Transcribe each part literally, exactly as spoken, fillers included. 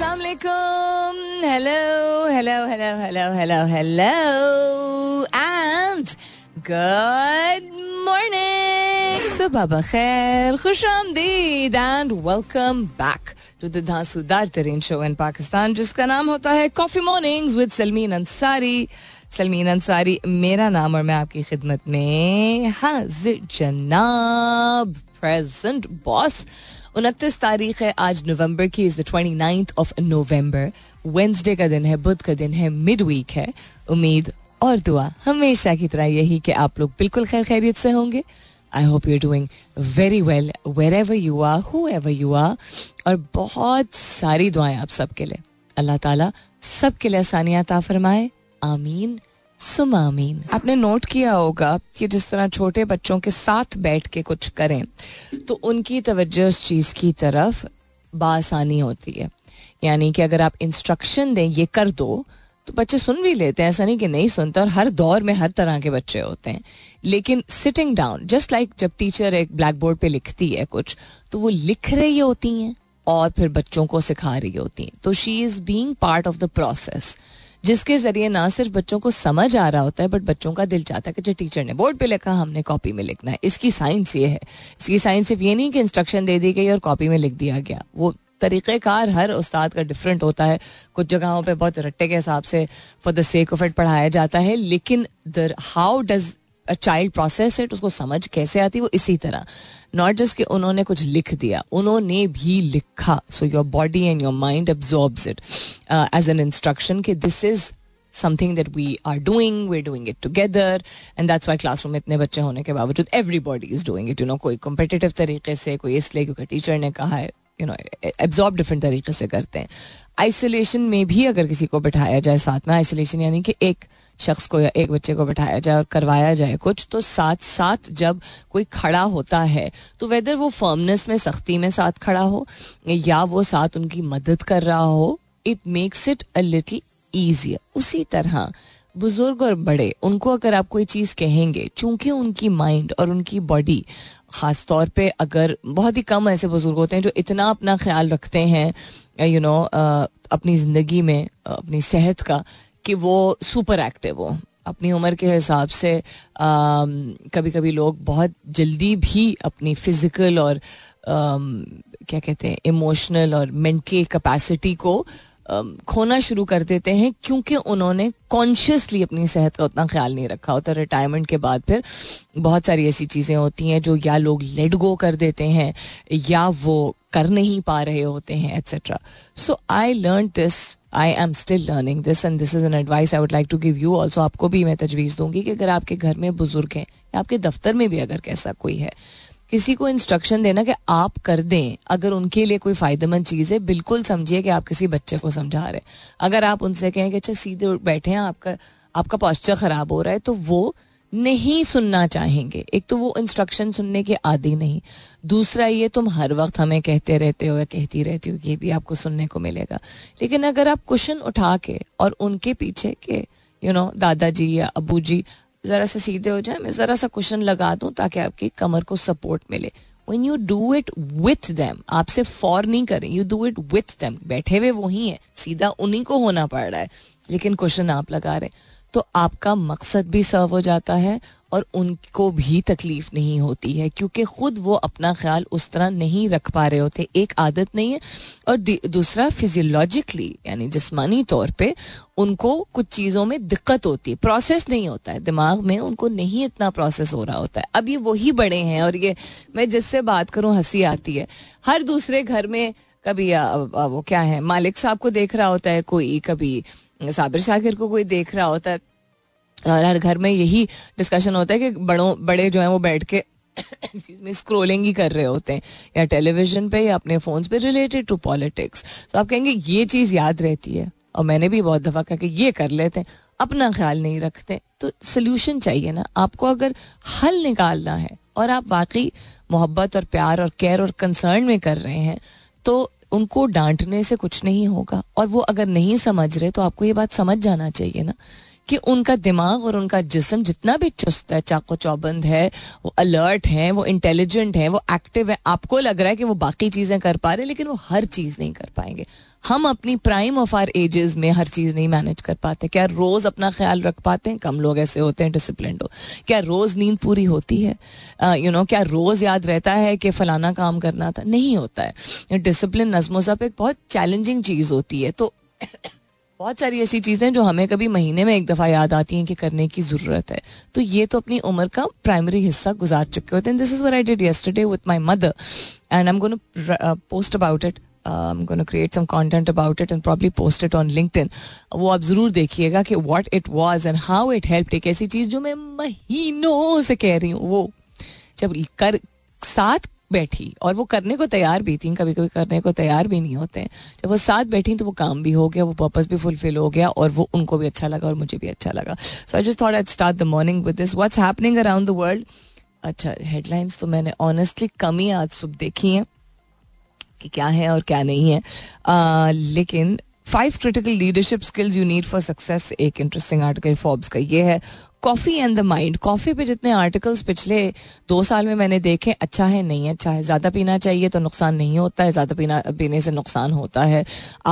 अस्सलाम वालेकुम, hello hello hello hello hello hello and good morning, सुबह बखैर, खुश आमदीद and welcome back to the दासू दार तरीन शो इन पाकिस्तान जिसका नाम होता है coffee mornings with Salmeen Ansari. Salmeen Ansari मेरा नाम और मैं आपकी खिदमत में हाजिर जनाब। प्रेजेंट बॉस, उनतीस तारीख है आज नवंबर की, is the twenty ninth of November, Wednesday का दिन है, बुध का दिन है, मिड वीक है। उम्मीद और दुआ हमेशा की तरह यही कि आप लोग बिल्कुल खैर खैरियत से होंगे। I hope you are doing very well wherever you are, whoever you are, और बहुत सारी दुआएं आप सबके लिए। अल्लाह ताला सबके लिए आसानियां अता फरमाए, आमीन सुम आमीन। आपने नोट किया होगा कि जिस तरह छोटे बच्चों के साथ बैठ के कुछ करें तो उनकी तवज्जो उस चीज़ की तरफ बासानी होती है। यानी कि अगर आप इंस्ट्रक्शन दें ये कर दो तो बच्चे सुन भी लेते हैं, ऐसा नहीं कि नहीं सुनते, और हर दौर में हर तरह के बच्चे होते हैं। लेकिन सिटिंग डाउन, जस्ट लाइक जब टीचर एक ब्लैक बोर्ड पर लिखती है कुछ तो वो लिख रही होती हैं और फिर बच्चों को सिखा रही होती हैं। तो she is being part of the process, जिसके जरिए ना सिर्फ बच्चों को समझ आ रहा होता है बट बच्चों का दिल चाहता है कि जो टीचर ने बोर्ड पे लिखा हमने कॉपी में लिखना है। इसकी साइंस ये है, इसकी साइंस सिर्फ ये नहीं कि इंस्ट्रक्शन दे दी गई और कॉपी में लिख दिया गया। वो तरीक़ेकार हर उस्ताद का डिफरेंट होता है। कुछ जगहों पे बहुत रट्टे के हिसाब से for the sake of it पढ़ाया जाता है, लेकिन the how does a child process it, उसको समझ कैसे आती है, वो इसी तरह। नॉट जस्ट कि उन्होंने कुछ लिख दिया, उन्होंने भी लिखा। So your body and your mind absorbs it as an instruction कि this is something that we are doing, we are doing it together, and that's why classroom में इतने बच्चे होने के बावजूद everybody is doing it, you know. कोई competitive तरीके से, कोई इसलिए क्योंकि टीचर ने कहा है, यू नो, एब्जॉर्ब डिफरेंट तरीके से करते हैं। आइसोलेशन में भी अगर किसी को बिठाया जाए साथ में, आइसोलेशन यानी कि एक शख्स को या एक बच्चे को बैठाया जाए और करवाया जाए कुछ, तो साथ साथ जब कोई खड़ा होता है तो वेदर वो फर्मनेस में, सख्ती में साथ खड़ा हो या वो साथ उनकी मदद कर रहा हो, it makes it a little easier. उसी तरह बुजुर्ग और बड़े, उनको अगर आप कोई चीज़ कहेंगे, चूंकि उनकी माइंड और उनकी बॉडी, ख़ास तौर पे अगर बहुत ही कम ऐसे बुजुर्ग होते हैं जो इतना अपना ख्याल रखते हैं, यू नो, अपनी ज़िंदगी में अपनी सेहत का, कि वो सुपर एक्टिव हो। अपनी उम्र के हिसाब से कभी कभी लोग बहुत जल्दी भी अपनी फिज़िकल और क्या कहते हैं इमोशनल और मेंटल कैपेसिटी को खोना शुरू कर देते हैं, क्योंकि उन्होंने कॉन्शियसली अपनी सेहत का उतना ख्याल नहीं रखा होता। रिटायरमेंट के बाद फिर बहुत सारी ऐसी चीज़ें होती हैं जो या लोग लेट गो कर देते हैं या वो कर नहीं पा रहे होते हैं, etcetera. So I learn this, I am still learning this, and this is an advice I would like to give you also. आपको भी मैं तजवीज़ दूंगी कि अगर आपके घर में बुजुर्ग हैं या आपके दफ्तर में भी अगर कैसा कोई है, किसी को इंस्ट्रक्शन देना कि आप कर दें, अगर उनके लिए कोई फ़ायदेमंद चीज़ है, बिल्कुल समझिए कि आप किसी बच्चे को समझा रहे हैं। अगर आप उनसे कहें कि अच्छा सीधे बैठे हैं, आपका आपका पोस्चर ख़राब हो रहा है, तो वो नहीं सुनना चाहेंगे। एक तो वो इंस्ट्रक्शन सुनने के आदी नहीं, दूसरा ये तुम हर वक्त हमें कहते रहते हो या कहती रहती हो, ये भी आपको सुनने को मिलेगा। लेकिन अगर आप कुशन उठा के और उनके पीछे के, यू नो, दादाजी या अबू जी ज़रा सा सीधे हो जाए, मैं ज़रा सा कुशन लगा दूँ ताकि आपकी कमर को सपोर्ट मिले, when you do it with them, आपसे फॉर नहीं करें, you do it with them, बैठे हुए वही हैं, सीधा उन्हीं को होना पड़ रहा है लेकिन कुशन आप लगा रहे हैं, तो आपका मकसद भी सर्व हो जाता है और उनको भी तकलीफ नहीं होती है, क्योंकि खुद वो अपना ख्याल उस तरह नहीं रख पा रहे होते। एक आदत नहीं है, और दूसरा फिजियोलॉजिकली यानी जिस्मानी तौर पे उनको कुछ चीज़ों में दिक्कत होती है, प्रोसेस नहीं होता है दिमाग में, उनको नहीं इतना प्रोसेस हो रहा होता है। अब ये वही बड़े हैं, और ये मैं जिससे बात करूँ हंसी आती है, हर दूसरे घर में कभी आ, आ, वो क्या है मालिक साहब को देख रहा होता है कोई, कभी साबिर शाकिर को कोई देख रहा होता है, और हर घर में यही डिस्कशन होता है कि बड़ों बड़े जो हैं वो बैठ के स्क्रोलिंग ही कर रहे होते हैं, या टेलीविजन पे या अपने फोन्स पे, रिलेटेड टू पॉलिटिक्स। तो आप कहेंगे ये चीज़ याद रहती है, और मैंने भी बहुत दफ़ा कहा कि ये कर लेते हैं, अपना ख्याल नहीं रखते। तो सोल्यूशन चाहिए ना आपको, अगर हल निकालना है और आप वाकई मोहब्बत और प्यार और केयर और कंसर्न में कर रहे हैं, तो उनको डांटने से कुछ नहीं होगा। और वो अगर नहीं समझ रहे तो आपको ये बात समझ जाना चाहिए ना कि उनका दिमाग और उनका जिस्म जितना भी चुस्त है, चाको चौबंद है, वो अलर्ट है, वो इंटेलिजेंट है, वो एक्टिव है. आपको लग रहा है कि वो बाकी चीज़ें कर पा रहे हैं, लेकिन वो हर चीज़ नहीं कर पाएंगे. हम अपनी प्राइम ऑफ आर एजेस में हर चीज़ नहीं मैनेज कर पाते. क्या रोज़ अपना ख्याल रख पाते हैं? कम लोग ऐसे होते हैं डिसिप्लिन हो. क्या रोज़ नींद पूरी होती है? You uh, know you know, क्या रोज़ याद रहता है कि फ़लाना काम करना था? नहीं होता है. डिसिप्लिन नज़्मो ज़ब्त एक बहुत चैलेंजिंग चीज़ होती है. तो बहुत सारी ऐसी चीज़ें जो हमें कभी महीने में एक दफ़ा याद आती हैं कि करने की ज़रूरत है. तो ये तो अपनी उम्र का प्राइमरी हिस्सा गुजार चुके होते हैं. This is what I did yesterday with my mother and I am going to post about it. I'm going to create some content about it and probably post it on LinkedIn. वो आप ज़रूर देखिएगा कि what it was and how it helped. एक ऐसी चीज़ जो मैं महीनों से कह रही हूँ, वो जब कर साथ बैठी और वो करने को तैयार भी थी, कभी कभी करने को तैयार भी नहीं होते हैं, जब वो साथ बैठी तो वो काम भी हो गया, वो पर्पज़ भी फुलफिल हो गया और वो उनको भी अच्छा लगा और मुझे भी अच्छा लगा. So I just thought I'd start the morning with this. What's happening around the world? अच्छा, headlines तो मैंने honestly कम ही आज सुबह देखी हैं कि क्या है और क्या नहीं है. uh, लेकिन five critical leadership skills you need for success, एक इंटरेस्टिंग आर्टिकल फॉर्ब्स का ये है. Coffee and the mind, coffee पे जितने आर्टिकल्स पिछले दो साल में मैंने देखे, अच्छा है नहीं अच्छा है, ज़्यादा पीना चाहिए तो नुकसान नहीं होता है, ज़्यादा पीना पीने से नुकसान होता है,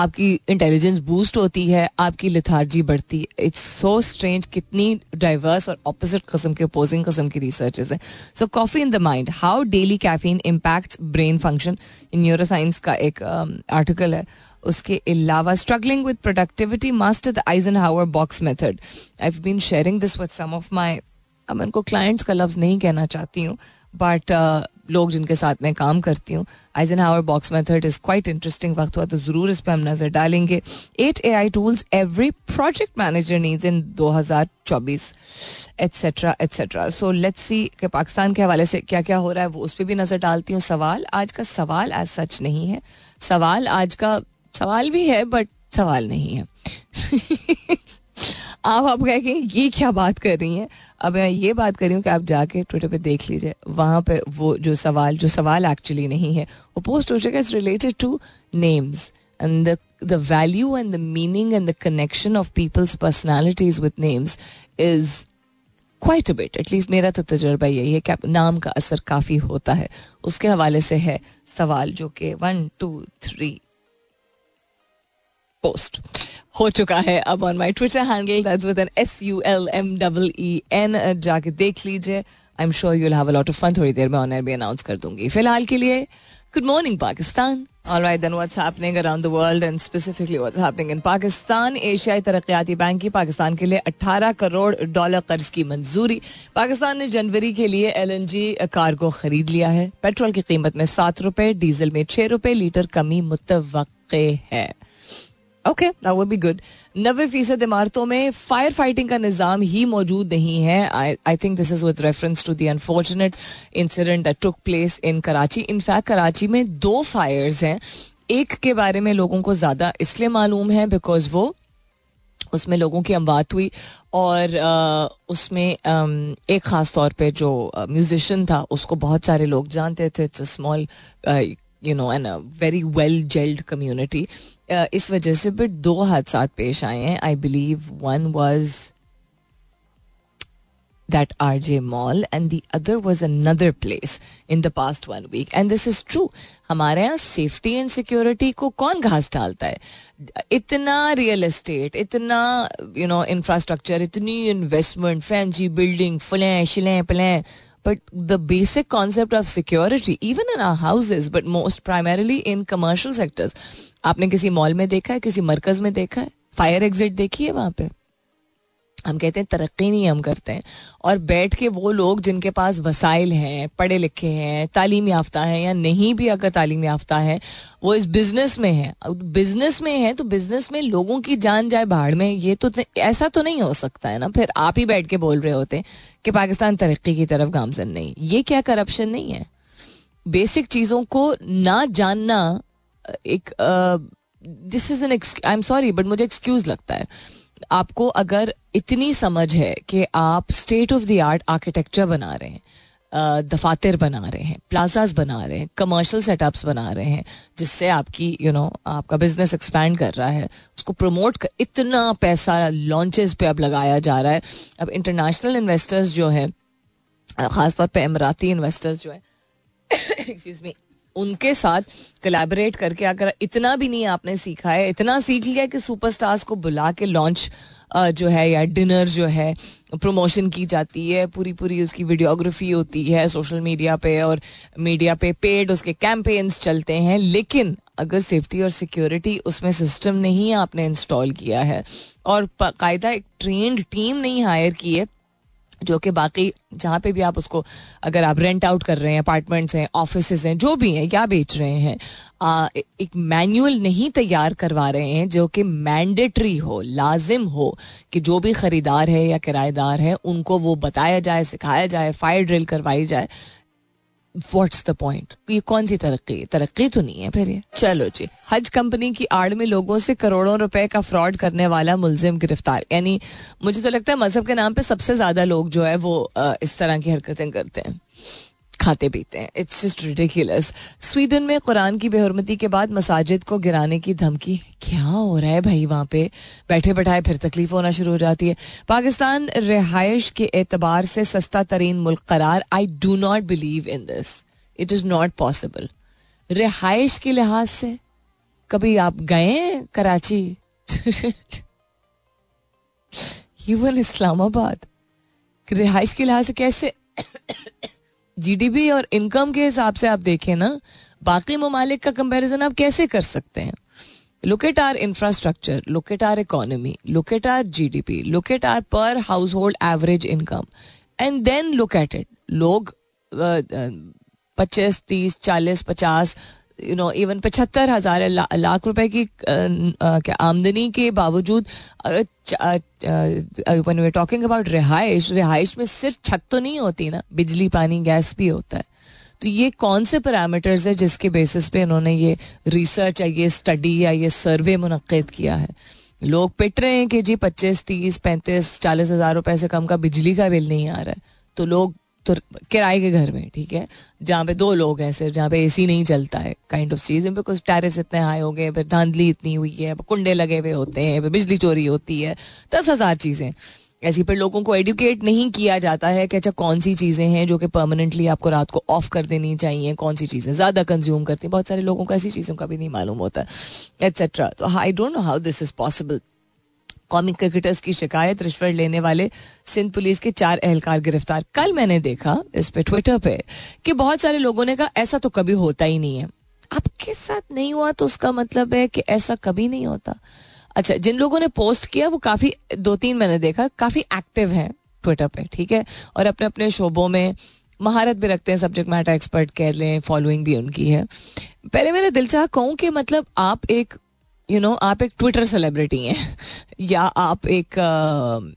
आपकी इंटेलिजेंस बूस्ट होती है, आपकी लिथार्जी बढ़ती है. इट्स सो स्ट्रेंज, कितनी डाइवर्स और अपोजिट किस्म के अपोजिंग किस्म की रिसर्चेज हैं. So coffee in the mind, how daily caffeine impacts brain function, in neuroscience का एक आर्टिकल um, है. उसके अलावा struggling with productivity, master the Eisenhower box method. I have been sharing this with some of my, अब उनको clients का लफ्ज़ नहीं कहना चाहती हूँ, बट uh, लोग जिनके साथ मैं काम करती हूँ. Eisenhower box method is quite interesting. वक्त हुआ तो ज़रूर इस पर हम नज़र डालेंगे. Eight A I tools every project manager needs in दो हज़ार चौबीस, etcetera etcetera. So let's see कि पाकिस्तान के हवाले से क्या क्या हो रहा है, वो उस पर भी नज़र डालती हूँ. सवाल आज का सवाल एज सच नहीं है, सवाल आज का सवाल भी है बट सवाल नहीं है. आप आप कहेंगे ये क्या बात कर रही हैं. अब मैं ये बात कर रही हूँ कि आप जाके ट्विटर पे देख लीजिए, वहाँ पे वो जो सवाल जो सवाल एक्चुअली नहीं है वो पोस्ट हो जाएगा. It's related to names and the the value and the meaning and the connection of people's personalities with names is quite a bit. At least मेरा तो तजर्बा यही है कि आप नाम का असर काफ़ी होता है. उसके हवाले से है सवाल जो कि वन टू थ्री पोस्ट हो चुका है अब on my Twitter handle, that's with N S U L M double E N. जाके देख लीजिए. I am sure you will have a lot of fun. थोड़ी देर में ऑन एयर भी अनाउंस कर दूंगी. फिलहाल के लिए good morning Pakistan. Alright then, what's happening around the world and specifically what's happening in Pakistan. एशियाई तरक्याती बैंक की पाकिस्तान के लिए अट्ठारह करोड़ डॉलर कर्ज की मंजूरी. पाकिस्तान ने जनवरी के लिए एलएनजी कार्गो खरीद लिया है. पेट्रोल की कीमत में सात रुपये, डीजल में छः रुपये लीटर कमी मुतवक्के है. Okay, that would be good. नब्बे फीसद इमारतों में फायर फाइटिंग का निज़ाम ही मौजूद नहीं है. I think this is with reference to the unfortunate incident that took place in Karachi. In fact Karachi में दो फायर्स हैं. एक के बारे में लोगों को ज़्यादा इसलिए मालूम है बिकॉज वो उसमें लोगों की अमवात हुई और आ, उसमें आ, एक ख़ास तौर पर जो म्यूज़िशन था उसको बहुत सारे लोग जानते थे. It's a small you know and a very well gelled community. Uh, इस वजह से बट दो हादसात पेश आए हैं. I believe one was that R J mall and the other was another place in the past one week. And this is true. हमारे यहाँ सेफ्टी एंड सिक्योरिटी को कौन घास डालता है? इतना रियल एस्टेट, इतना यू नो इंफ्रास्ट्रक्चर, इतनी इन्वेस्टमेंट, फैंसी बिल्डिंग, फलें शिलें पलें. But the basic concept of security, even in our houses, but most primarily in commercial sectors. आपने किसी मॉल में देखा है, किसी मरकज़ में देखा है, फायर एग्जिट देखी है वहाँ पे? हम कहते हैं तरक्की नहीं हम करते हैं. और बैठ के वो लोग जिनके पास वसाइल हैं, पढ़े लिखे हैं, तालीम याफ्ता हैं या नहीं भी अगर तालीम याफ्ता है, वो इस बिज़नेस में है. बिज़नेस में है तो बिज़नेस में लोगों की जान जाए भाड़ में, ये तो ऐसा तो नहीं हो सकता है ना. फिर आप ही बैठ के बोल रहे होते हैं कि पाकिस्तान तरक्की की तरफ गामजन नहीं. ये क्या करप्शन नहीं है? बेसिक चीज़ों को ना जानना एक this is an I am sorry but मुझे एक्सक्यूज़ लगता है. आपको अगर इतनी समझ है कि आप state of the art architecture बना रहे हैं, दफातर बना रहे हैं, प्लाजाज बना रहे हैं, कमर्शल सेटअप्स बना रहे हैं, जिससे आपकी यू नो आपका बिजनेस एक्सपैंड कर रहा है, उसको प्रमोट कर, इतना पैसा लॉन्चेस पे अब लगाया जा रहा है. अब इंटरनेशनल इन्वेस्टर्स जो हैं, ख़ासतौर पे अमीराती इन्वेस्टर्स जो हैं एक्सक्यूज़ मी, उनके साथ कोलैबोरेट करके अगर इतना भी नहीं आपने सीखा है, इतना सीख लिया कि सुपरस्टार्स को बुला के लॉन्च जो है या डिनर जो है प्रमोशन की जाती है, पूरी पूरी उसकी वीडियोग्राफी होती है सोशल मीडिया पे और मीडिया पे पेड उसके कैंपेन्स चलते हैं. लेकिन अगर सेफ्टी और सिक्योरिटी उसमें सिस्टम नहीं आपने इंस्टॉल किया है और बाकायदा एक ट्रेंड टीम नहीं हायर की है, जो कि बाकी जहाँ पे भी आप उसको, अगर आप रेंट आउट कर रहे हैं, अपार्टमेंट्स हैं, ऑफिसेस हैं, जो भी हैं, क्या बेच रहे हैं, आ, एक मैनुअल नहीं तैयार करवा रहे हैं जो कि मैंडेटरी हो, लाजिम हो कि जो भी ख़रीदार है या किराएदार है उनको वो बताया जाए, सिखाया जाए, फायर ड्रिल करवाई जाए. What's the point? ये कौन सी तरक्की? तरक्की तो नहीं है फिर ये. चलो जी, हज कंपनी की आड़ में लोगों से करोड़ों रुपए का फ्रॉड करने वाला मुलजिम गिरफ्तार. यानी मुझे तो लगता है मजहब के नाम पे सबसे ज्यादा लोग जो है वो आ, इस तरह की हरकतें करते हैं, खाते पीते हैं. It's just ridiculous. स्वीडन में कुरान की बेहरमती के बाद मसाजिद को गिराने की धमकी. क्या हो रहा है भाई? वहाँ पे बैठे बैठाए फिर तकलीफ होना शुरू हो जाती है. पाकिस्तान रिहाइश के एतबार से सस्ता तरीन मुल्क करार. I do not believe in this. It is not possible. रिहाइश के लिहाज से कभी आप गए कराची? इवन इस्लामाबाद रिहाइश के लिहाज से कैसे? जीडीपी और इनकम के हिसाब से आप देखें ना, बाकी ममालिक का कंपैरिजन आप कैसे कर सकते हैं? Look at our infrastructure, look at our economy, look at our GDP, look at our per household average income, and then look at it. लोग पच्चीस, तीस, चालीस, पचास, यू नो इवन पचहत्तर हजार लाख रुपए की आमदनी के बावजूद, when we are talking about रिहाइश, रिहाइश में सिर्फ छत तो नहीं होती ना, बिजली, पानी, गैस भी होता है. तो ये कौन से पैरामीटर्स है जिसके बेसिस पे इन्होंने ये रिसर्च या ये स्टडी या ये सर्वे मुनक्किद किया है? लोग पिट रहे हैं कि जी पच्चीस, तीस, पैंतीस, चालीस हजार रुपए से कम का बिजली का बिल नहीं आ रहा है. तो लोग तो किराए के घर में, ठीक है, जहाँ पे दो लोग हैं सिर्फ, जहाँ पे एसी नहीं चलता है, काइंड ऑफ चीज़ें पे कुछ टैरिफ्स इतने हाई हो गए, फिर धांधली इतनी हुई है, कुंडे लगे हुए होते हैं, फिर बिजली चोरी होती है, दस हज़ार चीज़ें ऐसी. पर लोगों को एडुकेट नहीं किया जाता है कि अच्छा कौन सी चीज़ें हैं जो कि परमानेंटली आपको रात को ऑफ कर देनी चाहिए, कौन सी चीज़ें ज़्यादा कंज्यूम करती हैं. बहुत सारे लोगों को ऐसी चीज़ों का भी नहीं मालूम होता, एट्सेट्रा. तो I don't know how this is possible. कौमी क्रिकेटर्स की शिकायत. रिश्वत लेने वाले सिंध पुलिस के चार एहलकार गिरफ्तार. कल मैंने देखा इस पे ट्विटर पे कि बहुत सारे लोगों ने कहा ऐसा तो कभी होता ही नहीं है. आपके साथ नहीं हुआ तो उसका मतलब है कि ऐसा कभी नहीं होता. अच्छा, जिन लोगों ने पोस्ट किया वो काफ़ी, दो तीन मैंने देखा, काफ़ी एक्टिव हैं ट्विटर पे, ठीक है, और अपने अपने शोबों में महारत भी रखते हैं, सब्जेक्ट मैटर एक्सपर्ट कह लें, फॉलोइंग भी उनकी है. पहले मैंने दिल चाह कहूँ कि मतलब आप एक यू you नो know, आप एक ट्विटर सेलिब्रिटी हैं या आप एक you uh, know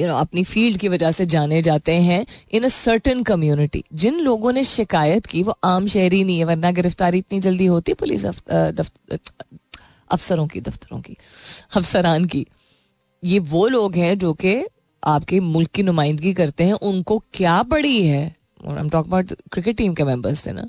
you know, अपनी फील्ड की वजह से जाने जाते हैं इन अ सर्टन कम्युनिटी. जिन लोगों ने शिकायत की वो आम शहरी नहीं है, वरना गिरफ्तारी इतनी जल्दी होती पुलिस अफसरों की, दफ्तरों की, अफसरान की. ये वो लोग हैं जो कि आपके मुल्क की नुमाइंदगी करते हैं. उनको क्या पड़ी है, I am talking about cricket team के मेंबर्स थे ना,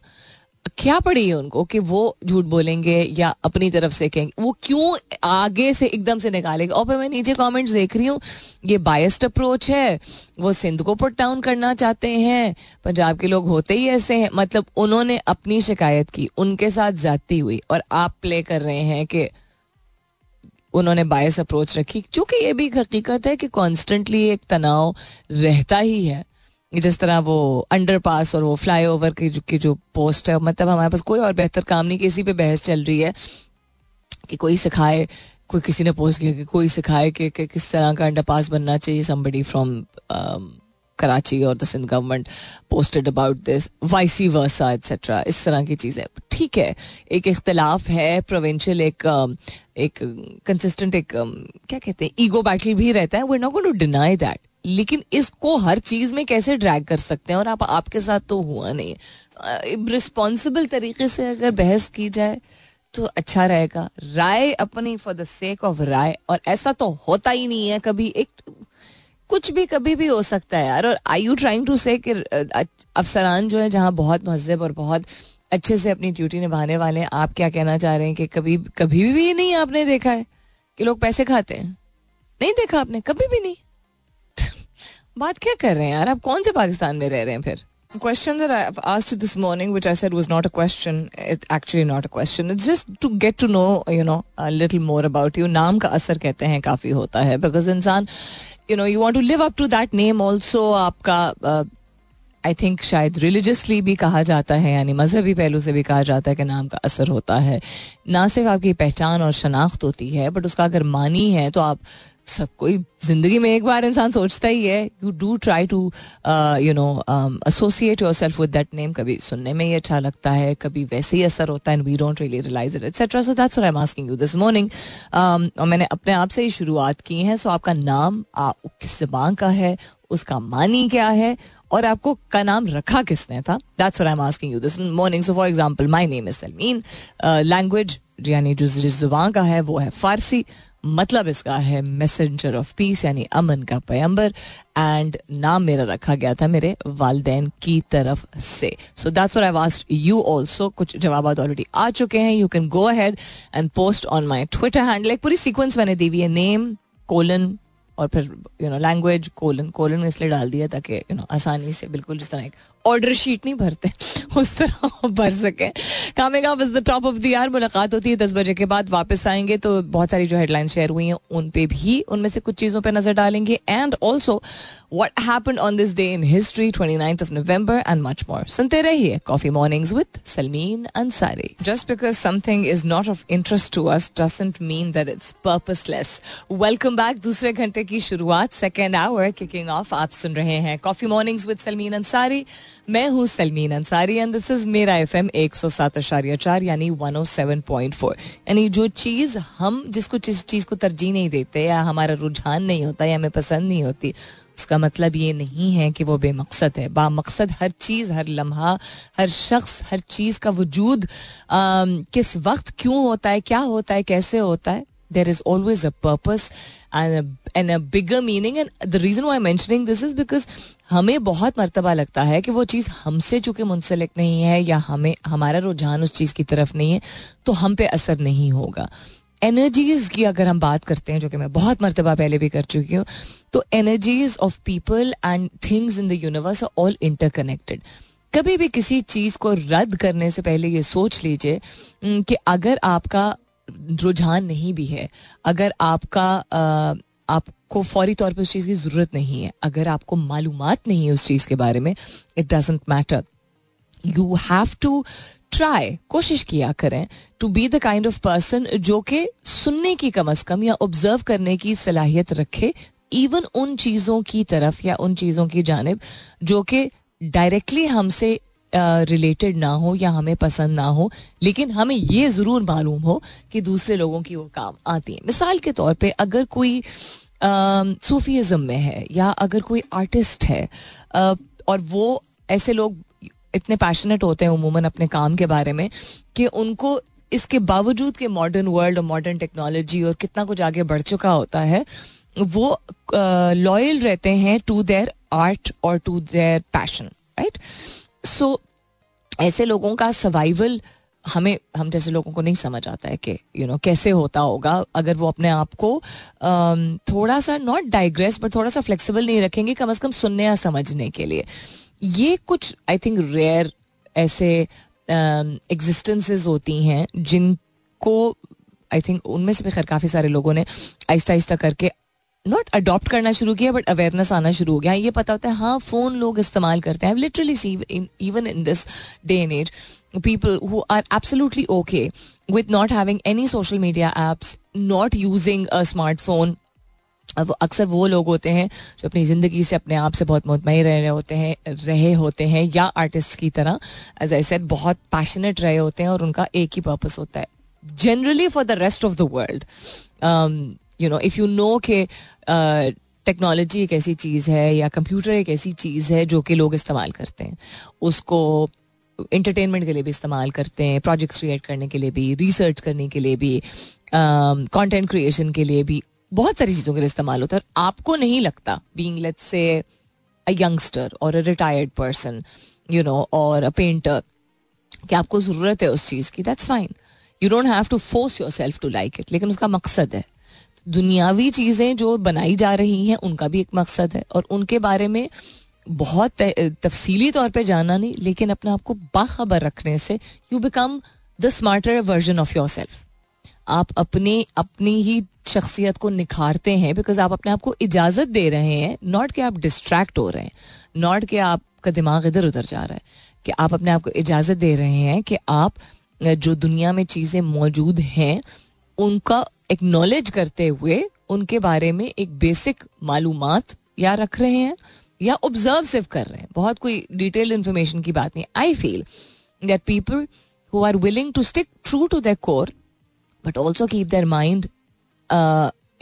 क्या पड़ी है उनको कि वो झूठ बोलेंगे या अपनी तरफ से कहेंगे? वो क्यों आगे से एकदम से निकालेंगे? और फिर मैं नीचे कमेंट्स देख रही हूँ, ये बायस्ड अप्रोच है, वो सिंध को पुट डाउन करना चाहते हैं, पंजाब के लोग होते ही ऐसे हैं. मतलब उन्होंने अपनी शिकायत की, उनके साथ ज्यादती हुई, और आप प्ले कर रहे हैं कि उन्होंने बायस्ड अप्रोच रखी. चूंकि ये भी हकीकत है कि कॉन्स्टेंटली एक तनाव रहता ही है, जिस तरह वो अंडरपास और वो फ्लाईओवर की जो की जो पोस्ट है, मतलब हमारे पास कोई और बेहतर काम नहीं कि इसी पे बहस चल रही है कि कोई सिखाए, कोई किसी ने पोस्ट किया कि कोई सिखाए कि, कि किस तरह का अंडरपास बनना चाहिए. समबडी फ्रॉम कराची और the Sindh government posted about this, vice versa etcetera, इस तरह की चीज़ें. ठीक है, एक इख्तलाफ है, प्रोविंशियल एक एक कंसिस्टेंट एक क्या कहते हैं ईगो बैटल भी रहता है. We are not going to deny that, लेकिन इसको हर चीज में कैसे ड्रैग कर सकते हैं? और आप आपके साथ तो हुआ नहीं. रिस्पॉन्सिबल तरीके से अगर बहस की जाए तो अच्छा रहेगा. राय अपनी फॉर द सेक ऑफ राय, और ऐसा तो होता ही नहीं है कभी. एक कुछ भी कभी भी हो सकता है यार. और आर यू ट्राइंग टू से कि अफसरान जो है जहाँ बहुत महजब और बहुत अच्छे से अपनी ड्यूटी निभाने वाले हैं, आप क्या कहना चाह रहे हैं कि कभी कभी भी नहीं आपने देखा है कि लोग पैसे खाते हैं? नहीं देखा आपने, कभी भी नहीं. बात क्या कर रहे हैं यार, आप कौन से पाकिस्तान में रह रहे हैं? फिर question that I've asked you this morning, which I said was not a question, it's actually not a question, it's just to get to know, you know, a little more about you. नाम का असर कहते हैं काफ़ी होता है, because इंसान, you know, you want to live up to that name also. आपका uh, I think शायद religiously भी कहा जाता है, यानी मजहबी पहलू से भी कहा जाता है कि नाम का असर होता है. ना सिर्फ आपकी पहचान और शनाख्त होती है, बट उसका अगर मानी है तो आप सब कोई जिंदगी में एक बार इंसान सोचता ही है. You do try to you know associate yourself with that name. कभी सुनने में ही अच्छा लगता है, कभी वैसे ही असर होता है, and we don't really realise it etcetera. So that's what I am asking you this morning. और मैंने अपने आप से ही शुरुआत की है. सो so आपका नाम किस ज़बान का है, उसका मानी क्या है, और आपको का नाम रखा किसने था? That's what I am asking you this morning. So for example, my name is Salmeen. Language यानी जो जिस जुबान का है वो है फारसी. मतलब इसका है मैसेंजर ऑफ पीस, यानी अमन का पैगंबर. एंड नाम मेरा रखा गया था मेरे वालिदैन की तरफ से. So that's what I asked you also. कुछ जवाब ऑलरेडी आ चुके हैं. You can go ahead and post on my Twitter handle. एक पूरी सीक्वेंस मैंने दी हुई है, नेम कोलन और फिर you know language colon. Colon इसलिए डाल दिया ताकि यू नो आसानी से, बिल्कुल जिस तरह एक ऑर्डर शीट नहीं भरते उस तरह भर सकें. कामेगा was the top of the hour. मुलाकात होती है दस बजे के बाद. वापस आएंगे तो बहुत सारी जो हेडलाइन शेयर हुई हैं उन पे भी, उनमें से कुछ चीज़ों पे नजर डालेंगे. And also what happened on this day in history, twenty ninth of November, and much more. सुनते रहिए coffee mornings with Salmeen Ansari. Just because something is not of interest to us doesn't mean that it's purposeless. Welcome back. दूसरे घंटे की शुरुआत, second hour kicking off. आप सुन रहे हैं coffee mornings with Salmeen Ansari. मैं हूँ Salmeen Ansari and this is मेरा एफ एम एक सौ सात दशमलव चार यानी एक सौ सात दशमलव चार. यानी जो चीज़ हम जिसको चीज़ को तरजीह नहीं देते या हमारा रुझान नहीं होता या हमें पसंद नहीं होती, उसका मतलब ये नहीं है कि वो बेमकसद है. बामकसद हर चीज़, हर लम्हा, हर शख्स, हर चीज़ का वजूद किस वक्त क्यों होता है, क्या होता है, कैसे होता है. There is always a purpose and a, and a bigger meaning. And the reason why I'm mentioning this is because हमें बहुत मर्तबा लगता है कि वो चीज़ हमसे चूँकि मुंसलिक नहीं है या हमें हमारा रुझान उस चीज़ की तरफ नहीं है तो हम पे असर नहीं होगा. एनर्जीज़ की अगर हम बात करते हैं, जो कि मैं बहुत मर्तबा पहले भी कर चुकी हूँ, तो energies of people and things in the universe are all interconnected. कभी भी किसी चीज़ को रद्द करने से पहले ये सोच लीजिए कि अगर आपका रुझान नहीं भी है, अगर आपका आ, आपको फौरी तौर पे उस चीज़ की ज़रूरत नहीं है, अगर आपको मालूमात नहीं है उस चीज़ के बारे में, it doesn't matter. You have to try, कोशिश किया करें to be the kind of person जो कि सुनने की कम अज़ कम या ऑब्जर्व करने की सलाहियत रखे, इवन उन चीज़ों की तरफ या उन चीज़ों की जानिब जो कि डायरेक्टली हमसे रिलेटेड ना हो या हमें पसंद ना हो, लेकिन हमें ये ज़रूर मालूम हो कि दूसरे लोगों की वो काम आती है. मिसाल के तौर पे अगर कोई सूफीज़म में है या अगर कोई आर्टिस्ट है और वो ऐसे लोग इतने पैशनेट होते हैं उमूमन अपने काम के बारे में कि उनको इसके बावजूद कि मॉडर्न वर्ल्ड और मॉडर्न टेक्नोलॉजी और कितना कुछ आगे बढ़ चुका होता है, वो लॉयल रहते हैं टू देयर आर्ट और to their passion, right? So so, ऐसे लोगों का सर्वाइवल हमें हम जैसे लोगों को नहीं समझ आता है कि यू you नो know, कैसे होता होगा. अगर वो अपने आप को थोड़ा सा नॉट डाइग्रेस बट थोड़ा सा फ्लेक्सिबल नहीं रखेंगे कम अज़ कम सुनने या समझने के लिए. ये कुछ आई थिंक रेयर ऐसे एग्जिस्टेंसेस होती हैं जिनको आई थिंक उनमें से भी खैर काफ़ी सारे लोगों ने आहिस्ता आहिस्ता करके नॉट अडॉप्ट करना शुरू किया बट अवेयरनेस आना शुरू हो गया. ये पता होता है हाँ फ़ोन लोग इस्तेमाल करते हैं. Literally see even in this day and age people who are absolutely okay with not having any social media apps, not using a smartphone. अब अक्सर वो लोग होते हैं जो अपनी ज़िंदगी से अपने आप से बहुत मुतमईन रह रहे होते हैं रहे होते हैं या आर्टिस्ट की तरह एज आई सेड बहुत पैशनेट रहे होते हैं और उनका एक ही पर्पस होता है generally for the rest of the world. You know if you know के टेक्नोलॉजी एक ऐसी चीज़ है या कंप्यूटर एक ऐसी चीज़ है जो कि लोग इस्तेमाल करते हैं, उसको इंटरटेनमेंट के लिए भी इस्तेमाल करते हैं, प्रोजेक्ट्स क्रिएट करने के लिए भी, रिसर्च करने के लिए भी, कंटेंट क्रिएशन के लिए भी, बहुत सारी चीज़ों के लिए इस्तेमाल होता है. और आपको नहीं लगता, being let's say a youngster और a retired person, you know, और अ पेंटर, कि आपको ज़रूरत है उस चीज़ की, that's fine. You don't have to force yourself to like it. लेकिन उसका मकसद है. दुनियावी चीज़ें जो बनाई जा रही हैं उनका भी एक मकसद है, और उनके बारे में बहुत तफसीली तौर पे जाना नहीं, लेकिन अपने आप को बाखबर रखने से you become the smarter version of yourself. आप अपने अपनी ही शख्सियत को निखारते हैं, बिकॉज आप अपने आप को इजाज़त दे रहे हैं, नॉट कि आप डिस्ट्रैक्ट हो रहे हैं, नॉट कि आपका दिमाग इधर उधर जा रहा है, कि आप अपने आप को इजाज़त दे रहे हैं कि आप जो दुनिया में चीज़ें मौजूद हैं उनका एक्नॉलेज करते हुए उनके बारे में एक बेसिक मालूमात या रख रहे हैं या ऑब्जर्व सिर्फ कर रहे हैं. बहुत कोई डिटेल्ड इन्फॉर्मेशन की बात नहीं. I feel that people who are willing to stick true to their core but also keep their mind,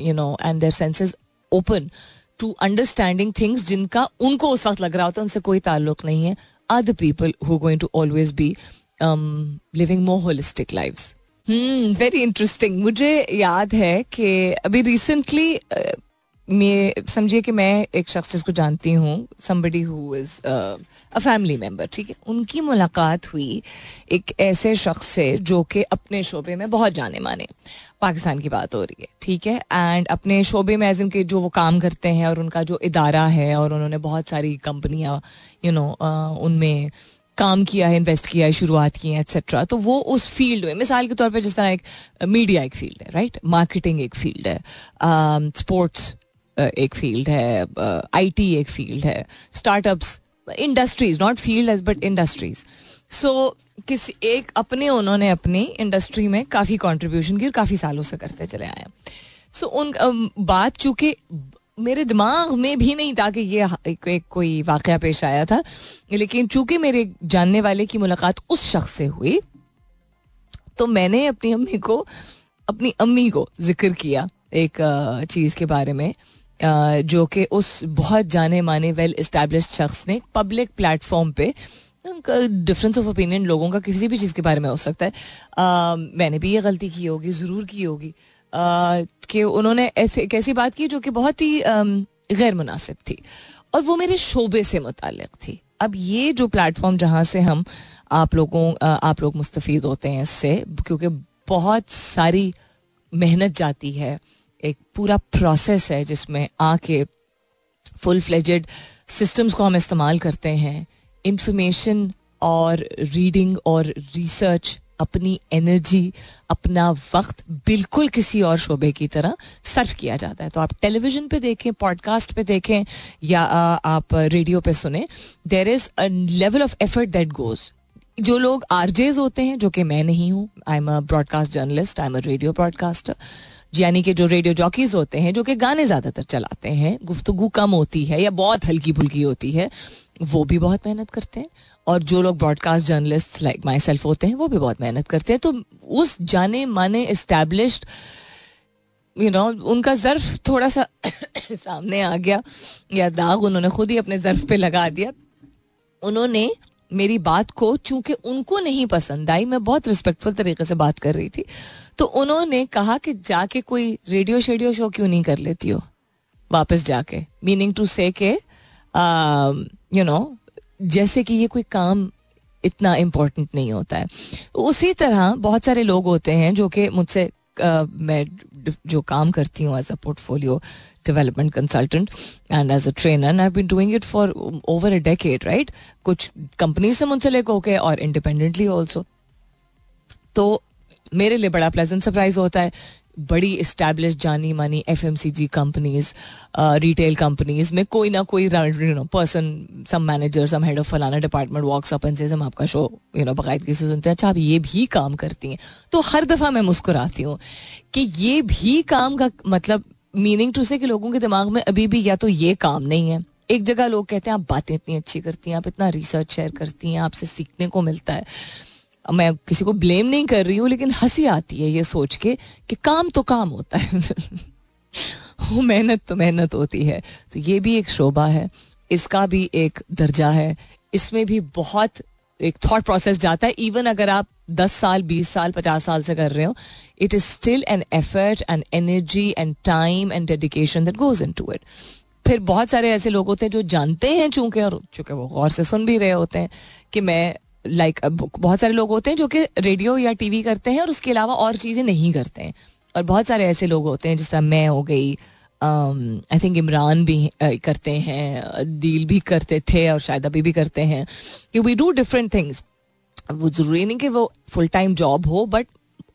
you know, and their senses open to understanding things जिनका उनको उस वक्त लग रहा होता है उनसे कोई ताल्लुक नहीं है, are the people who going to always be living more holistic lives. Hmm, very interesting. मुझे याद है कि अभी रिसेंटली मैं समझिए कि मैं एक शख्स जिसको जानती हूँ, somebody who is a family member, ठीक है, उनकी मुलाकात हुई एक ऐसे शख्स से जो कि अपने शोबे में बहुत जाने माने, पाकिस्तान की बात हो रही है, ठीक है, एंड अपने शोबे में एज इन के जो वो काम करते हैं और उनका जो इदारा है, और उन्होंने बहुत सारी कंपनियाँ, यू नो, उनमें काम किया है, इन्वेस्ट किया है, शुरुआत की है, एक्सेट्रा. तो वो उस फील्ड में, मिसाल के तौर पे जिस तरह एक मीडिया एक फील्ड है, राइट, मार्केटिंग एक फील्ड है, स्पोर्ट्स एक फील्ड है, आईटी एक फील्ड है, startups, industries, not field as but industries. So किसी एक अपने उन्होंने अपनी इंडस्ट्री में काफ़ी कॉन्ट्रीब्यूशन की और काफ़ी सालों से करते चले आए. सो उन बात चूँकि मेरे दिमाग में भी नहीं था कि ये एक, एक कोई वाकया पेश आया था, लेकिन चूंकि मेरे जानने वाले की मुलाकात उस शख्स से हुई तो मैंने अपनी अम्मी को अपनी अम्मी को जिक्र किया एक चीज़ के बारे में जो कि उस बहुत जाने माने वेल इस्टेब्लिश्ड शख्स ने पब्लिक प्लेटफॉर्म पे, डिफरेंस ऑफ ओपिनियन लोगों का किसी भी चीज़ के बारे में हो सकता है, आ, मैंने भी ये गलती की होगी, ज़रूर की होगी, Uh, कि उन्होंने ऐसे एक ऐसी बात की जो कि बहुत ही um, गैर मुनासिब थी और वो मेरे शोबे से मुतालिक थी. अब ये जो प्लेटफॉर्म जहाँ से हम आप लोगों uh, आप लोग मुस्तफ़ीद होते हैं इससे, क्योंकि बहुत सारी मेहनत जाती है, एक पूरा प्रोसेस है जिसमें आके फुल फ्लेजेड सिस्टम्स को हम इस्तेमाल करते हैं, इंफॉर्मेशन और रीडिंग और रिसर्च, अपनी एनर्जी, अपना वक्त बिल्कुल किसी और शोबे की तरह सर्व किया जाता है. तो आप टेलीविज़न पे देखें, पॉडकास्ट पे देखें, या आप रेडियो पे सुने, there is a level of effort that goes. जो लोग आरजेज होते हैं, जो कि मैं नहीं हूँ, I am a broadcast journalist, I am a radio broadcaster, यानी कि जो रेडियो जॉकीज होते हैं जो कि गाने ज़्यादातर चलाते हैं, गुफ्तगू कम होती है या बहुत हल्की फुल्की होती है, वो भी बहुत मेहनत करते हैं, और जो लोग broadcast journalist like myself होते हैं वो भी बहुत मेहनत करते हैं. तो उस जाने माने इस्टेब्लिश्ड, यू नो, उनका ज़र्फ़ थोड़ा सा सामने आ गया या दाग उन्होंने खुद ही अपने ज़र्फ़ पे लगा दिया. उन्होंने मेरी बात को, चूंकि उनको नहीं पसंद आई, मैं बहुत रिस्पेक्टफुल तरीके से बात कर रही थी, तो उन्होंने कहा कि जाके कोई रेडियो शेडियो शो क्यों नहीं कर लेती हो वापस जाके, मीनिंग टू से के, यू नो, जैसे कि ये कोई काम इतना इम्पोर्टेंट नहीं होता है. उसी तरह बहुत सारे लोग होते हैं जो कि मुझसे, मैं जो काम करती हूँ as a portfolio development consultant and as a trainer, I have been doing it for over a decade, right, कुछ कंपनी से मुंसलिक होके और इंडिपेंडेंटली ऑल्सो. तो मेरे लिए बड़ा प्लेजेंट सरप्राइज होता है बड़ी इस्टेब्लिश जानी मानी एफएमसीजी कंपनीज, रिटेल कंपनीज में कोई ना कोई person, some manager, some head of फलाना department walks up and says हम आपका शो, यू नो, बाकायदगी से सुनते हैं, अच्छा आप ये भी काम करती हैं. तो हर दफ़ा मैं मुस्कुराती हूँ कि ये भी काम का मतलब, मीनिंग टू से कि लोगों के दिमाग में अभी भी या तो ये काम नहीं है. एक जगह लोग कहते हैं आप बातें इतनी अच्छी करती हैं, आप इतना रिसर्च शेयर करती हैं, आपसे सीखने को मिलता है. मैं किसी को ब्लेम नहीं कर रही हूँ, लेकिन हंसी आती है ये सोच के कि काम तो काम होता है, वो मेहनत तो मेहनत होती है. तो ये भी एक शोबा है, इसका भी एक दर्जा है, इसमें भी बहुत एक थॉट प्रोसेस जाता है. इवन अगर आप दस साल बीस साल पचास साल से कर रहे हो, it is still an effort and energy and time and dedication that goes into it. फिर बहुत सारे ऐसे लोग होते हैं जो जानते हैं चूंकि, और चूंकि वो गौर से सुन भी रहे होते हैं कि मैं लाइक like, बहुत सारे लोग होते हैं जो कि रेडियो या टीवी करते हैं और उसके अलावा और चीज़ें नहीं करते हैं. और बहुत सारे ऐसे लोग होते हैं जैसा मैं हो गई, आई थिंक इमरान भी uh, करते हैं, दिल भी करते थे और शायद अभी भी करते हैं, कि वी डू डिफरेंट थिंग्स. वो ज़रूरी नहीं कि वो फुल टाइम जॉब हो, बट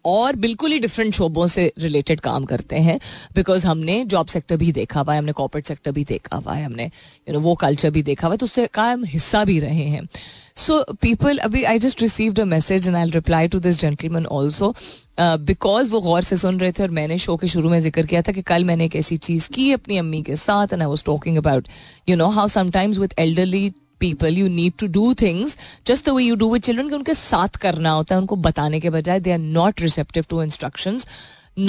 और बिल्कुल ही डिफरेंट शोबों से रिलेटेड काम करते हैं, बिकॉज हमने जॉब सेक्टर भी देखा हुआ है, हमने कॉर्पोरेट सेक्टर भी देखा हुआ है, हमने यू नो वो कल्चर भी देखा हुआ है, तो उससे का हम हिस्सा भी रहे हैं. सो पीपल, अभी I just received a message and I will reply to this gentleman also, because वो गौर से सुन रहे थे. और मैंने शो के शुरू में जिक्र किया था कि कल मैंने एक ऐसी चीज़ की अपनी अम्मी के साथ, and I was talking about you know how sometimes with elderly people you need to do things just the way you do with children, कि उनके साथ करना होता है उनको बताने के बजाय. they are not receptive to instructions,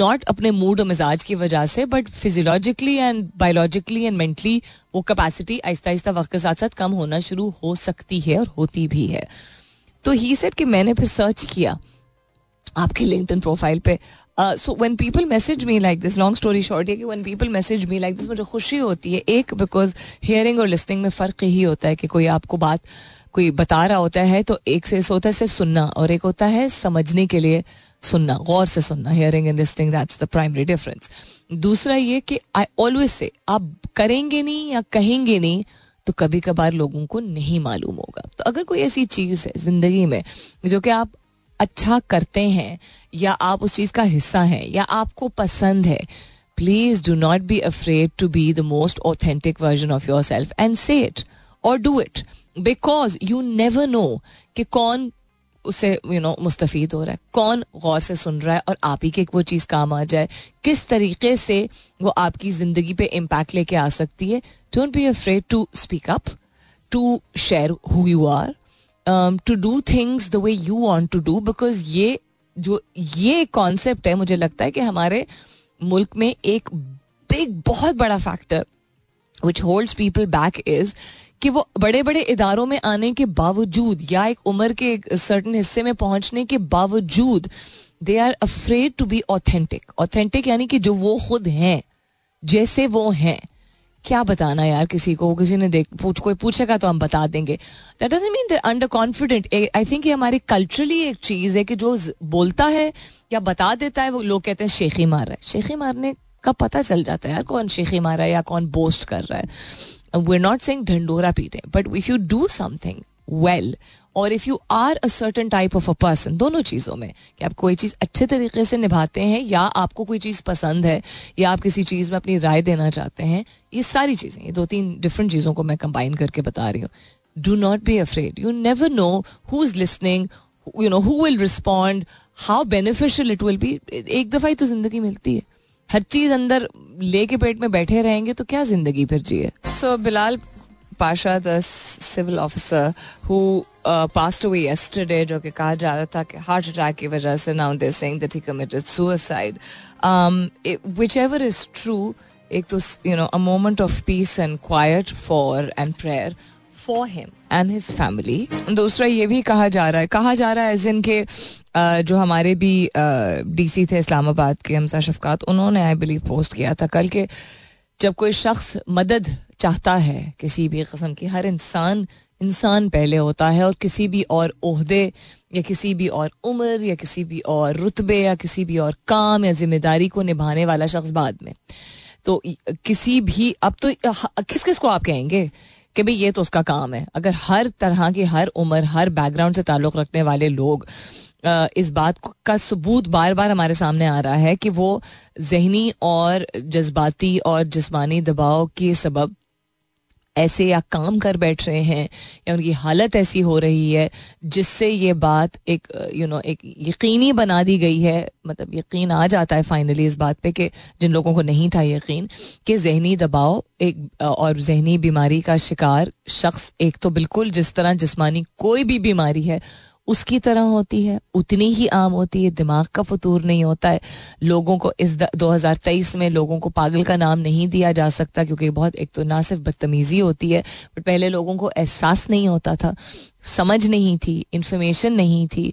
not अपने मूड और मिजाज की वजह से, but physiologically and biologically and mentally वो capacity आहिस्ता आहिस्ता वक्त के साथ साथ कम होना शुरू हो सकती है और होती भी है. तो he said कि मैंने फिर सर्च किया आपके लिंक्डइन प्रोफाइल पे. So when people message me like this, long story short है कि when people message me like this, मुझे खुशी होती है. एक, बिकॉज हियरिंग और लिस्निंग में फ़र्क ही होता है कि कोई आपको बात कोई बता रहा होता है तो एक से होता है सिर्फ सुनना और एक होता है समझने के लिए सुनना, गौर से सुनना. Hearing and listening, that's the primary difference. दूसरा ये कि आई ऑलवेज से आप करेंगे नहीं या कहेंगे नहीं तो कभी कभार लोगों को नहीं मालूम होगा. तो अगर कोई ऐसी चीज़ है ज़िंदगी में जो कि आप अच्छा करते हैं या आप उस चीज़ का हिस्सा हैं या आपको पसंद है, please do not be afraid to be the most authentic version of yourself and say it और do it, because you never know कि कौन उससे यू नो मुस्तफ़ीद हो रहा है, कौन गौर से सुन रहा है और आप ही के वो चीज़ काम आ जाए, किस तरीके से वो आपकी ज़िंदगी पे इम्पैक्ट लेके आ सकती है. Don't be afraid to speak up, to share who you are, to do things the way you want to do, because ये जो ये कॉन्सेप्ट है मुझे लगता है कि हमारे मुल्क में एक बिग बहुत बड़ा factor which holds people back is कि वो बड़े बड़े इदारों में आने के बावजूद या एक उम्र के एक सर्टन हिस्से में पहुंचने के बावजूद they are afraid to be authentic. Authentic यानी कि जो वो खुद हैं, जैसे वो हैं. क्या बताना यार किसी को, किसी ने देख पूछ कोई पूछेगा तो हम बता देंगे. That doesn't mean they under confident. I think ये हमारी कल्चरली एक चीज़ है कि जो बोलता है या बता देता है वो लोग कहते हैं शेखी मार रहा है. शेखी मारने का पता चल जाता है यार कौन शेखी मार रहा है या कौन बोस्ट कर रहा है. वी आर नॉट सेइंग ढंडोरा पीटे, but if you do something well और if you are a certain type of a person, दोनों चीज़ों में कि आप कोई चीज़ अच्छे तरीके से निभाते हैं या आपको कोई चीज़ पसंद है या आप किसी चीज़ में अपनी राय देना चाहते हैं, ये सारी चीज़ें, ये दो तीन डिफरेंट चीज़ों को मैं कंबाइन करके बता रही हूँ. Do not be afraid, you never know who is listening, you know who will respond, how beneficial it will be. एक दफ़ा ही तो ज़िंदगी मिलती है, हर चीज़ अंदर लेके पेट में बैठे रहेंगे तो क्या ज़िंदगी फिर जिए. So Bilal Pasha, the civil officer who passed away yesterday, जो कि कहा जा रहा था कि हार्ट अटैक की वजह से, now they are saying that he committed suicide. Whichever is true, एक तो you know a moment of peace and quiet for and prayer for him and his family. दूसरा ये भी कहा जा रहा है, कहा जा रहा है एज इन के जो हमारे भी डी सी थे इस्लामाबाद के, हमसा शफकात, उन्होंने आई बिलीव पोस्ट किया था कल के जब कोई शख्स मदद चाहता है किसी भी किस्म की, हर इंसान इंसान पहले होता है और किसी भी और ओहदे या किसी भी और उम्र या किसी भी और रुतबे या किसी भी और काम या जिम्मेदारी को निभाने वाला शख्स बाद में. तो किसी भी, अब तो किस किस को आप कहेंगे कि भाई ये तो उसका काम है. अगर हर तरह की, हर उम्र, हर बैकग्राउंड से ताल्लुक़ रखने वाले लोग, इस बात का सबूत बार बार हमारे सामने आ रहा है कि वो जहनी और जज्बाती और जिस्मानी दबाव के सबब ऐसे या काम कर बैठ रहे हैं या उनकी हालत ऐसी हो रही है जिससे ये बात एक यू नो एक यकीनी बना दी गई है. मतलब यकीन आ जाता है फाइनली इस बात पे कि जिन लोगों को नहीं था यकीन कि जहनी दबाव एक और जहनी बीमारी का शिकार शख्स, एक तो बिल्कुल जिस तरह जिस्मानी कोई भी बीमारी है उसकी तरह होती है, उतनी ही आम होती है, दिमाग का फतूर नहीं होता है. लोगों को इस दो हज़ार तेईस में लोगों को पागल का नाम नहीं दिया जा सकता, क्योंकि बहुत एक तो ना सिर्फ बदतमीजी होती है, बट पहले लोगों को एहसास नहीं होता था, समझ नहीं थी, इंफॉर्मेशन नहीं थी.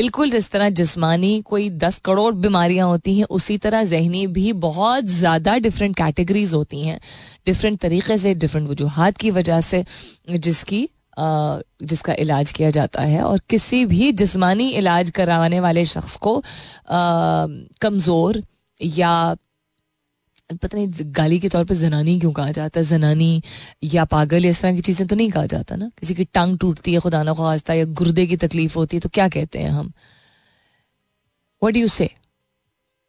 बिल्कुल जिस तरह जिस्मानी कोई दस करोड़ बीमारियां होती हैं, उसी तरह जहनी भी बहुत ज़्यादा डिफरेंट कैटेगरीज होती हैं, डिफरेंट तरीक़े से, डिफरेंट वजूहात की वजह से, जिसकी आ, जिसका इलाज किया जाता है. और किसी भी जिस्मानी इलाज करवाने वाले शख्स को कमज़ोर या पता नहीं गाली के तौर पे जनानी क्यों कहा जाता है, जनानी या पागल इस तरह की चीज़ें तो नहीं कहा जाता ना. किसी की टांग टूटती है खुदा ना ख्वास्ता, या गुर्दे की तकलीफ होती है तो क्या कहते हैं हम, व्हाट डू यू से?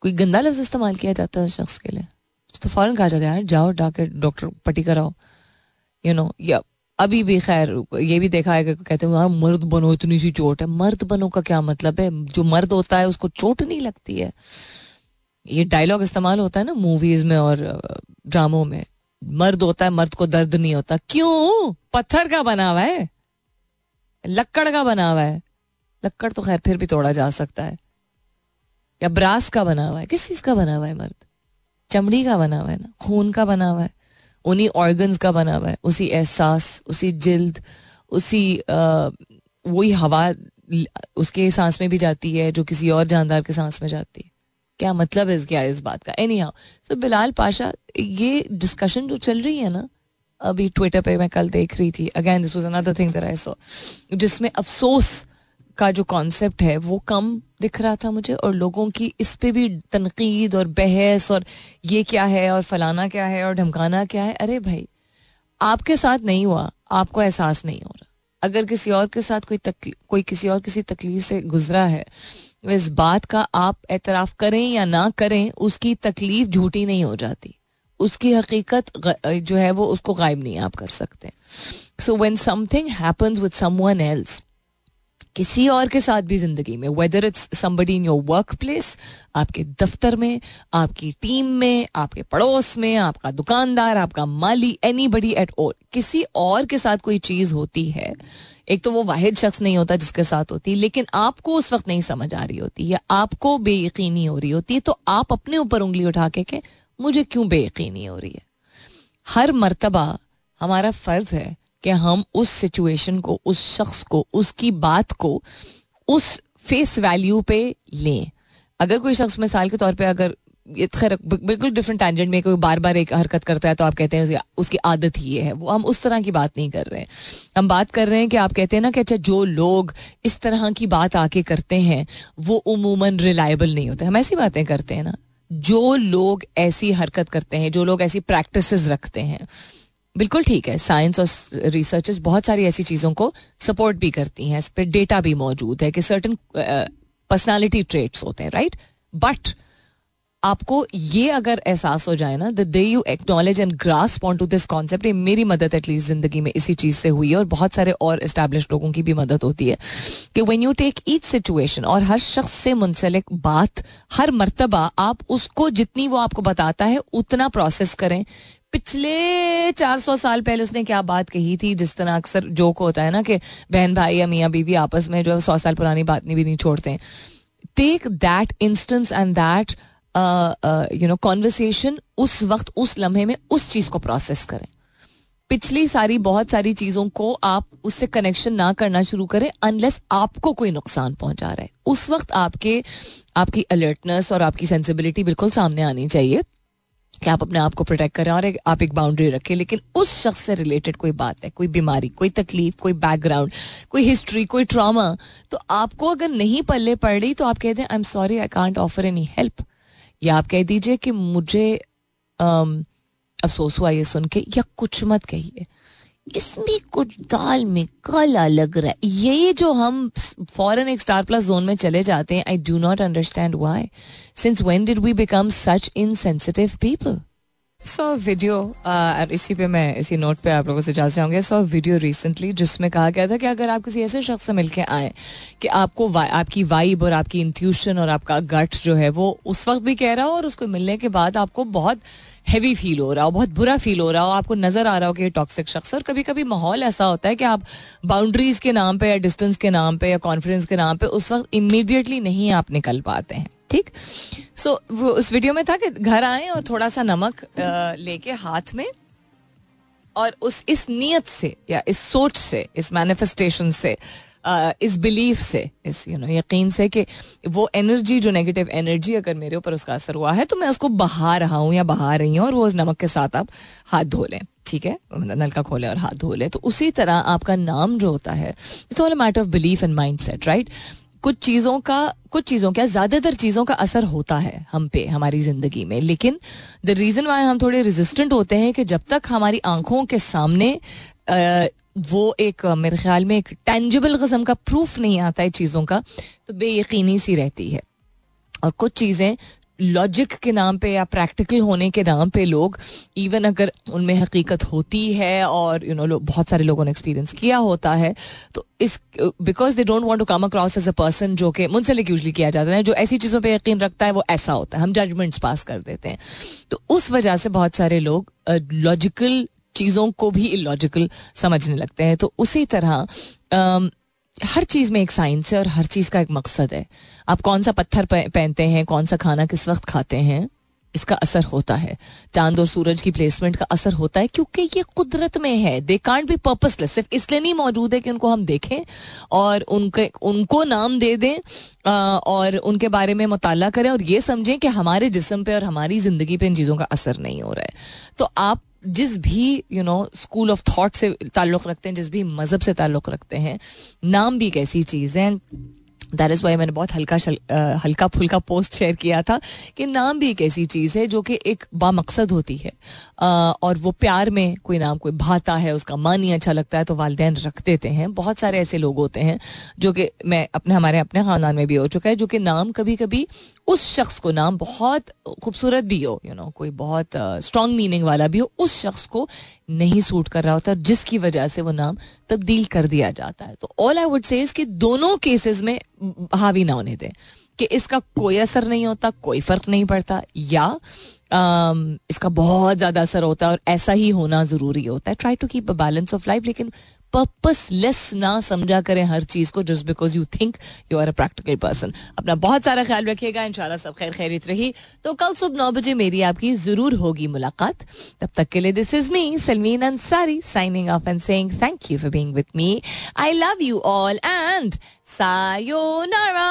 कोई गंदा लफ्ज इस्तेमाल किया जाता है शख्स के लिए तो फ़ौरन कहा जाता है यार जाओ डाके डॉक्टर पट्टी कराओ, यू नो. या अभी भी खैर ये भी देखा है कि कहते हैं यार मर्द बनो, इतनी सी चोट है. मर्द बनो का क्या मतलब है? जो मर्द होता है उसको चोट नहीं लगती है. ये डायलॉग इस्तेमाल होता है ना मूवीज में और ड्रामों में, मर्द होता है मर्द को दर्द नहीं होता. क्यों? पत्थर का बना हुआ है, लक्कड़ का बना हुआ है, लक्कड़ तो खैर फिर भी तोड़ा जा सकता है, या ब्रास का बना हुआ है. किस चीज का बना हुआ है मर्द? चमड़ी का बना हुआ है ना, खून का बना हुआ है, उन्हीं ऑर्गन्स का बना हुआ है, उसी एहसास, उसी जिल्द, उसी वही हवा उसके सांस में भी जाती है जो किसी और जानदार के सांस में जाती है. क्या मतलब है क्या इस बात का? एनीहाउ, सो बिलाल पाशा, ये डिस्कशन जो चल रही है ना अभी ट्विटर पे, मैं कल देख रही थी, again this was another thing that I saw, जिसमें अफसोस का जो कॉन्सेप्ट है वो कम दिख रहा था मुझे, और लोगों की इस पे भी तनकीद और बहस और ये क्या है और फलाना क्या है और ढमकाना क्या है. अरे भाई, आपके साथ नहीं हुआ, आपको एहसास नहीं हो रहा. अगर किसी और के साथ कोई तकली कोई किसी और किसी तकलीफ से गुजरा है, इस बात का आप एतराफ़ करें या ना करें, उसकी तकलीफ झूठी नहीं हो जाती, उसकी हकीकत जो है वो उसको गायब नहीं आप कर सकते. So when something happens with someone else, किसी और के साथ भी जिंदगी में, whether it's somebody in your work place, आपके दफ्तर में, आपकी टीम में, आपके पड़ोस में, आपका दुकानदार, आपका माली, एनीबडी एट ऑल, किसी और के साथ कोई चीज़ होती है, एक तो वो वाहिद शख्स नहीं होता जिसके साथ होती, लेकिन आपको उस वक्त नहीं समझ आ रही होती या आपको बेयकीनी हो रही होती है, तो आप अपने ऊपर उंगली उठा के कि मुझे क्यों बेयकीनी हो रही है. हर मर्तबा हमारा फ़र्ज़ है कि हम उस सिचुएशन को, उस शख्स को, उसकी बात को उस फेस वैल्यू पे लें. अगर कोई शख्स मिसाल के तौर पे, अगर खैर बिल्कुल डिफरेंट टैंजेंट में कोई बार बार एक हरकत करता है तो आप कहते हैं उसकी आदत ही ये है, वो हम उस तरह की बात नहीं कर रहे हैं. हम बात कर रहे हैं कि आप कहते हैं ना कि अच्छा जो लोग इस तरह की बात आके करते हैं वो उमूमन रिलायबल नहीं होते. हम ऐसी बातें करते हैं ना, जो लोग ऐसी हरकत करते हैं, जो लोग ऐसी प्रैक्टिसेस रखते हैं, बिल्कुल ठीक है, साइंस और रिसर्चेस बहुत सारी ऐसी चीज़ों को सपोर्ट भी करती हैं, इस पर डेटा भी मौजूद है कि सर्टन पर्सनालिटी ट्रेट्स होते हैं, राइट. बट आपको ये अगर एहसास हो जाए ना, the day you acknowledge and grasp on to this concept, ये मेरी मदद एटलीस्ट जिंदगी में इसी चीज़ से हुई है और बहुत सारे और इस्टेब्लिश लोगों की भी मदद होती है कि when you take each situation, और हर शख्स से मुंसलिक बात, हर मर्तबा आप उसको जितनी वो आपको बताता है उतना प्रोसेस करें. पिछले चार सौ साल पहले उसने क्या बात कही थी, जिस तरह अक्सर जोक होता है ना कि बहन भाई या मियाँ बीवी आपस में जो है सौ साल पुरानी बात नहीं भी नहीं छोड़ते हैं. Take that instance and that you know conversation, उस वक्त उस लम्हे में उस चीज़ को प्रोसेस करें. पिछली सारी बहुत सारी चीज़ों को आप उससे कनेक्शन ना करना शुरू करें अनलेस आपको कोई नुकसान पहुंचा रहा है. उस वक्त आपके आपकी अलर्टनेस और आपकी सेंसिबिलिटी बिल्कुल सामने आनी चाहिए कि आप अपने आप को प्रोटेक्ट करें और एक, आप एक बाउंड्री रखें. लेकिन उस शख्स से रिलेटेड कोई बात है, कोई बीमारी, कोई तकलीफ, कोई बैकग्राउंड, कोई हिस्ट्री, कोई ट्रामा, तो आपको अगर नहीं पल्ले पड़ रही तो आप कह दें I am sorry I can't offer any help, या आप कह दीजिए कि मुझे आम, अफसोस हुआ ये सुन के, या कुछ मत कहिए, इसमें कुछ दाल में काला लग रहा है. ये जो हम फॉरन एक स्टार प्लस जोन में चले जाते हैं, I do not understand why, since when did we become such insensitive people. So video और इसी पे मैं इसी नोट पे आप लोगों से जाना चाहूँगी. सो वीडियो रिसेंटली जिसमें कहा गया था कि अगर आप किसी ऐसे शख्स से मिलके आए कि आपको आपकी वाइब और आपकी इंट्यूशन और आपका गट जो है वो उस वक्त भी कह रहा हो और उसको मिलने के बाद आपको बहुत हैवी फील हो रहा हो, बहुत बुरा फील हो रहा हो, आपको नज़र आ रहा हो कि ये टॉक्सिक शख्स है. और कभी कभी माहौल ऐसा होता है कि आप बाउंड्रीज़ के नाम पर या डिस्टेंस के नाम पर या कॉन्फिडेंस के नाम पर उस वक्त इमीडिएटली नहीं आप निकल पाते हैं. ठीक. सो so, वो उस वीडियो में था कि घर आए और थोड़ा सा नमक लेके हाथ में और उस इस नीयत से या इस सोच से, इस मैनिफेस्टेशन से, आ, इस बिलीफ से, इस यू नो यकीन से कि वो एनर्जी जो नेगेटिव एनर्जी अगर मेरे ऊपर उसका असर हुआ है तो मैं उसको बहा रहा हूँ या बहा रही हूँ, और वो उस नमक के साथ आप हाथ धो लें. ठीक है, नलका खोले और हाथ धो लें. तो उसी तरह आपका नाम जो होता है it's all a matter of belief and mindset, right. कुछ चीज़ों का कुछ चीज़ों क्या ज़्यादातर चीज़ों का असर होता है हम पे, हमारी ज़िंदगी में. लेकिन द रीज़न वाई हम थोड़े रेजिस्टेंट होते हैं कि जब तक हमारी आंखों के सामने आ, वो एक मेरे ख्याल में एक टेंजिबल किस्म का प्रूफ नहीं आता है चीज़ों का, तो बेयकीनी सी रहती है. और कुछ चीज़ें लॉजिक के नाम पे या प्रैक्टिकल होने के नाम पे लोग, इवन अगर उनमें हकीकत होती है और यू नो बहुत सारे लोगों ने एक्सपीरियंस किया होता है, तो इस because they don't want to come across as a person जो कि मुंसलिक यूजली किया जाता है, जो ऐसी चीज़ों पे यकीन रखता है वो ऐसा होता है, हम जजमेंट्स पास कर देते हैं. तो उस वजह से बहुत सारे लोग लॉजिकल चीज़ों को भी इलॉजिकल समझने लगते हैं. तो उसी तरह uh, हर चीज़ में एक साइंस है और हर चीज़ का एक मकसद है. आप कौन सा पत्थर पहनते हैं, कौन सा खाना किस वक्त खाते हैं, इसका असर होता है. चांद और सूरज की प्लेसमेंट का असर होता है क्योंकि ये कुदरत में है. They can't be purposeless. सिर्फ इसलिए नहीं मौजूद है कि उनको हम देखें और उनके उनको नाम दे दें और उनके बारे में मुताला करें और ये समझें कि हमारे जिस्म पे और हमारी ज़िंदगी पे इन चीज़ों का असर नहीं हो रहा है. तो आप जिस भी you know school of thought से ताल्लुक़ रखते हैं, जिस भी मज़हब से ताल्लुक़ रखते हैं, नाम भी एक ऐसी चीज़ है. दैट इज़ वाई मैंने बहुत हल्का शल, आ, हल्का फुल्का पोस्ट शेयर किया था कि नाम भी एक ऐसी चीज़ है जो कि एक बामकसद होती है. आ, और वो प्यार में कोई नाम कोई भाता है, उसका मानी अच्छा लगता है तो वालिदैन रख देते हैं. बहुत सारे ऐसे लोग होते हैं जो कि मैं अपने हमारे अपने ख़ानदान में भी हो चुका है, जो कि नाम कभी कभी उस शख्स को नाम बहुत खूबसूरत भी हो, यू you नो know, कोई बहुत स्ट्रॉन्ग uh, मीनिंग वाला भी हो, उस शख्स को नहीं सूट कर रहा होता है जिसकी वजह से वो नाम तब्दील कर दिया जाता है. तो ऑल आई वुड से कि दोनों केसेस में हावी ना होने दें कि इसका कोई असर नहीं होता, कोई फ़र्क नहीं पड़ता, या um, इसका बहुत ज़्यादा असर होता है और ऐसा ही होना ज़रूरी होता है. Try to keep a balance of life, लेकिन पर्पसलेस ना समझा करें हर चीज़ को just because you think you are a practical person. अपना बहुत सारा ख्याल रखिएगा. इंशाल्लाह सब खैर खैरियत रही तो कल सुबह नौ बजे मेरी आपकी ज़रूर होगी मुलाकात. तब तक के लिए this is me Salmeen Ansari signing off and saying thank you for being with me. I love you all and sayonara.